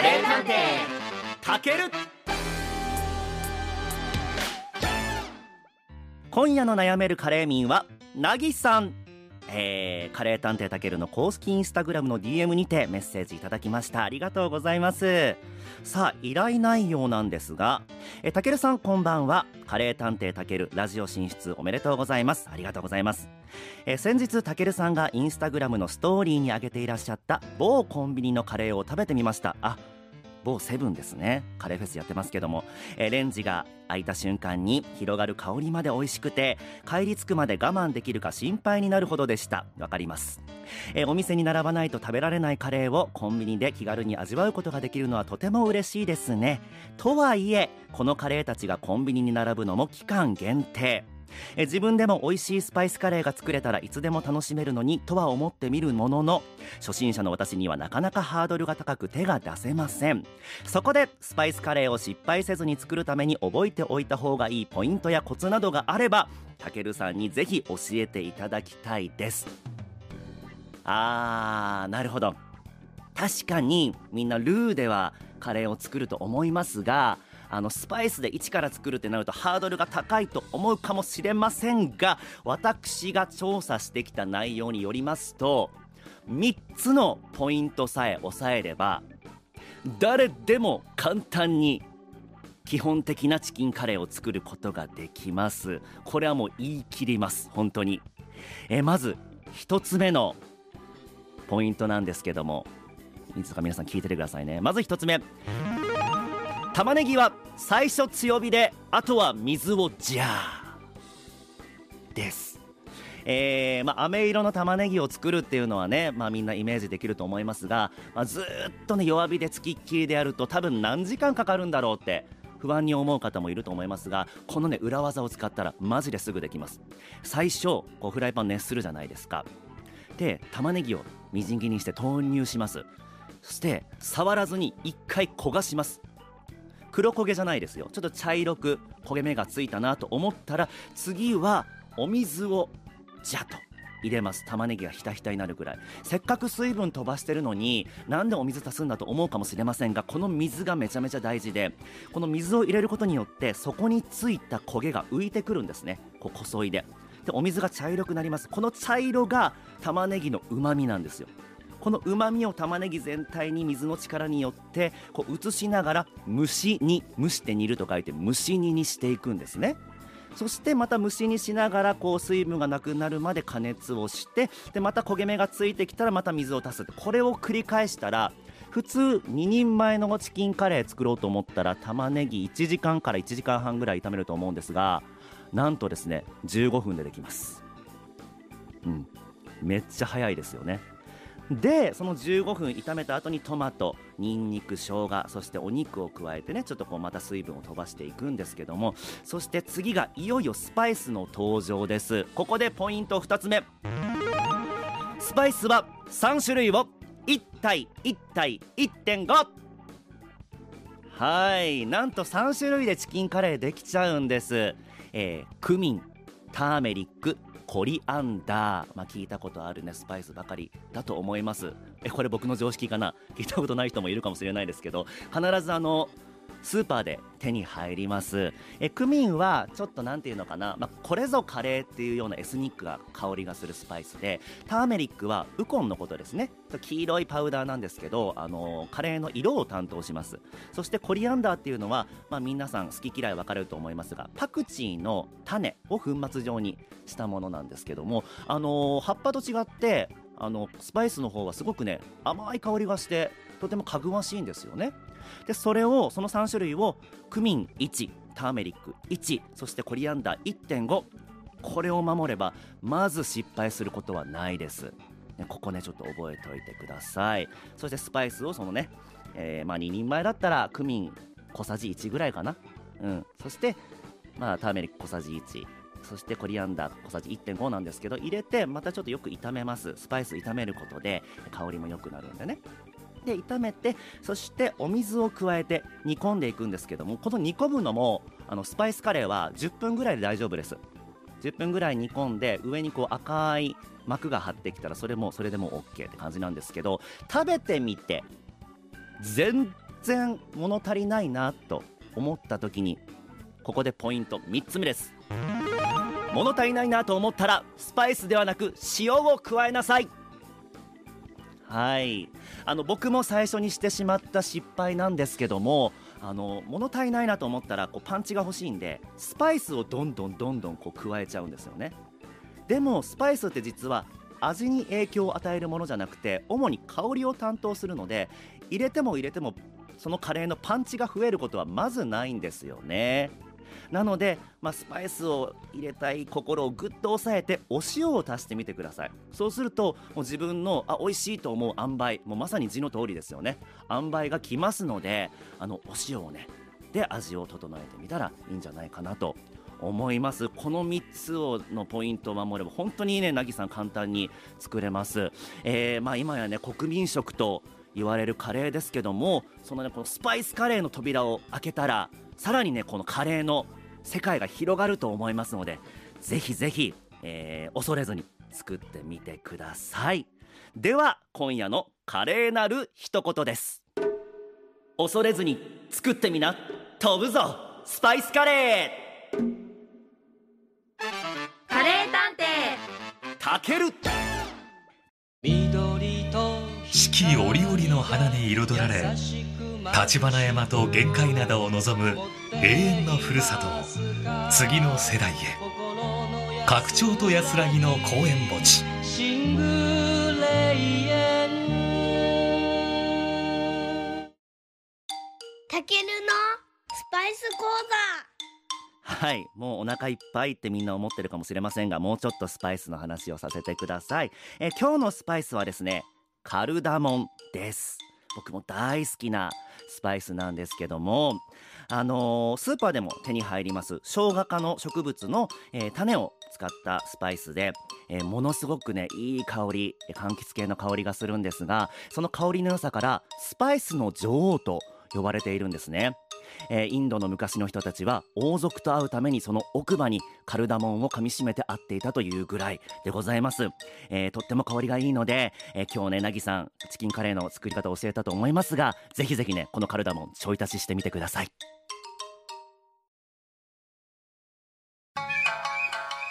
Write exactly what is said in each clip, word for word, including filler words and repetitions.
カレン探偵たける。今夜の悩めるカレー民はなぎさん。えー、カレー探偵たけるの公式インスタグラムの ディーエム にてメッセージいただきました。ありがとうございます。さあ、依頼内容なんですが、えたけるさんこんばんは。カレー探偵たけるラジオ進出おめでとうございます。ありがとうございます。え先日たけるさんがインスタグラムのストーリーに上げていらっしゃった某コンビニのカレーを食べてみました。あ、某セブンですね。カレーフェスやってますけども、えレンジが開いた瞬間に広がる香りまで美味しくて、帰り着くまで我慢できるか心配になるほどでした。わかります。えお店に並ばないと食べられないカレーをコンビニで気軽に味わうことができるのはとても嬉しいですね。とはいえ、このカレーたちがコンビニに並ぶのも期間限定。え自分でも美味しいスパイスカレーが作れたらいつでも楽しめるのにとは思ってみるものの、初心者の私にはなかなかハードルが高く手が出せません。そこでスパイスカレーを失敗せずに作るために覚えておいた方がいいポイントやコツなどがあれば、たけるさんにぜひ教えていただきたいです。あー、なるほど。確かにみんなルーではカレーを作ると思いますが、あのスパイスで一から作るってなるとハードルが高いと思うかもしれませんが、私が調査してきた内容によりますと、みっつのポイントさえ押さえれば誰でも簡単に基本的なチキンカレーを作ることができます。これはもう言い切ります、本当に。えまずひとつめのポイントなんですけども、いつか皆さん聞いててくださいね。まずひとつめ、玉ねぎは最初強火で、あとは水をジャーです。えーまあ、飴色の玉ねぎを作るっていうのはね、まあ、みんなイメージできると思いますが、まあ、ずっとね弱火でつきっきりでやると多分何時間かかるんだろうって不安に思う方もいると思いますが、このね裏技を使ったらマジですぐできます。最初こうフライパン熱するじゃないですか。で、玉ねぎをみじん切りにして投入します。そして触らずに一回焦がします。黒焦げじゃないですよ。ちょっと茶色く焦げ目がついたなと思ったら、次はお水をジャッと入れます。玉ねぎがひたひたになるぐらい。せっかく水分飛ばしてるのになんでお水足すんだと思うかもしれませんが、この水がめちゃめちゃ大事で、この水を入れることによってそこについた焦げが浮いてくるんですね。こうこそいで。で、お水が茶色くなります。この茶色が玉ねぎのうまみなんですよ。このうまみを玉ねぎ全体に水の力によってこう移しながら、蒸し煮、蒸して煮ると書いて蒸し煮にしていくんですね。そしてまた蒸し煮しながら、こう水分がなくなるまで加熱をして、でまた焦げ目がついてきたらまた水を足す。これを繰り返したら、普通ににんまえのチキンカレー作ろうと思ったら玉ねぎいちじかんからいちじかんはんぐらい炒めると思うんですが、なんとですねじゅうごふんでできます。うん、めっちゃ早いですよね。で、そのじゅうごふん炒めた後にトマト、ニンニク、生姜、そしてお肉を加えてね、ちょっとこうまた水分を飛ばしていくんですけども、そして次がいよいよスパイスの登場です。ここでポイントふたつめ、スパイスはさんしゅるいをいちたいいちたいいってんご。はい、なんとさんしゅるいでチキンカレーできちゃうんです。えー、クミン、ターメリック、コリアンダー、まあ、聞いたことあるねスパイスばかりだと思います。えこれ僕の常識かな。聞いたことない人もいるかもしれないですけど、必ずあのスーパーで手に入ります。えクミンはちょっとなんていうのかな、まあ、これぞカレーっていうようなエスニックな香りがするスパイスで、ターメリックはウコンのことですね。黄色いパウダーなんですけど、あのー、カレーの色を担当します。そしてコリアンダーっていうのは、まあ、皆さん好き嫌い分かれると思いますが、パクチーの種を粉末状にしたものなんですけども、あのー、葉っぱと違ってあのスパイスの方はすごくね甘い香りがして、とてもかぐわしいんですよね。でそれを、そのさんしゅるいをクミンいち、ターメリックいち、そしてコリアンダー いってんご、 これを守ればまず失敗することはないです。ここねちょっと覚えておいてください。そしてスパイスをそのね、えー、まあににんまえだったらクミン小さじいちぐらいかな、うん、そしてまあターメリック小さじいち、そしてコリアンダー小さじ いってんご なんですけど、入れてまたちょっとよく炒めます。スパイス炒めることで香りも良くなるんでね。で炒めて、そしてお水を加えて煮込んでいくんですけども、この煮込むのもあのスパイスカレーはじゅっぷんぐらいで大丈夫です。じゅっぷんぐらい煮込んで、上にこう赤い膜が張ってきたらそれもそれでも OK って感じなんですけど、食べてみて全然物足りないなと思った時に、ここでポイントみっつめです。物足りないなと思ったらスパイスではなく塩を加えなさい。はい、あの僕も最初にしてしまった失敗なんですけども、あの物足りないなと思ったらこうパンチが欲しいんでスパイスをどんどんどんどんこう加えちゃうんですよね。でもスパイスって実は味に影響を与えるものじゃなくて、主に香りを担当するので、入れても入れてもそのカレーのパンチが増えることはまずないんですよね。なので、まあ、スパイスを入れたい心をぐっと抑えてお塩を足してみてください。そうするともう自分のあ美味しいと思う塩梅、もうまさに字の通りですよね、塩梅がきますので、あのお塩をねで味を整えてみたらいいんじゃないかなと思います。このみっつをのポイントを守れば本当にね、なぎさん簡単に作れます。えーまあ、今やね国民食と言われるカレーですけども、そのねこのスパイスカレーの扉を開けたらさらにねこのカレーの世界が広がると思いますので、ぜひぜひ、えー、恐れずに作ってみてください。では今夜のカレーなる一言です。恐れずに作ってみな、飛ぶぞスパイスカレー。カレー探偵たける。四季折々の花に彩られ、橘山と玄界灘を望む永遠のふるさとを次の世代へ、拡張と安らぎの公園墓地。たけるのスパイス講座。はい、もうお腹いっぱいってみんな思ってるかもしれませんが、もうちょっとスパイスの話をさせてください。え今日のスパイスはですね、カルダモンです。僕も大好きなスパイスなんですけども、あのー、スーパーでも手に入ります生姜科の植物の、えー、種を使ったスパイスで、えー、ものすごくねいい香り、柑橘系の香りがするんですが、その香りの良さからスパイスの女王と呼ばれているんですね。えー、インドの昔の人たちは王族と会うためにその奥歯にカルダモンを噛みしめて会っていたというぐらいでございます。えー、とっても香りがいいので、えー、今日ねなぎさんチキンカレーの作り方を教えたと思いますが、ぜひぜひねこのカルダモンちょい足ししてみてください。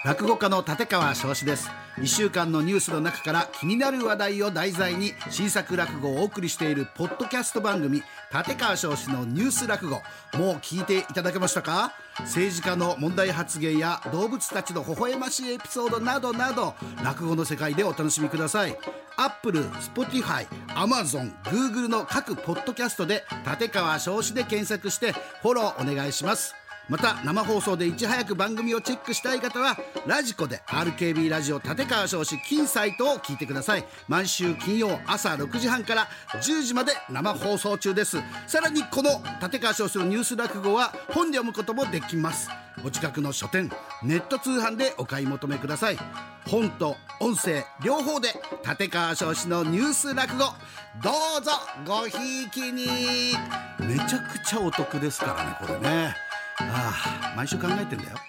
落語家の立川尚志です。いっしゅうかんのニュースの中から気になる話題を題材に新作落語をお送りしているポッドキャスト番組、立川尚志のニュース落語、もう聞いていただけましたか？政治家の問題発言や動物たちの微笑ましいエピソードなどなど、落語の世界でお楽しみください。 Apple、Spotify、Amazon、Google の各ポッドキャストで立川尚志で検索してフォローお願いします。また生放送でいち早く番組をチェックしたい方はラジコで アールケービー ラジオ立川尚志金サイトを聞いてください。毎週金曜朝ろくじはんからじゅうじまで生放送中です。さらにこの立川尚志のニュース落語は本で読むこともできます。お近くの書店、ネット通販でお買い求めください。本と音声両方で立川尚志のニュース落語、どうぞごひいきに。めちゃくちゃお得ですからねこれね。ああ、毎週考えてんだよ。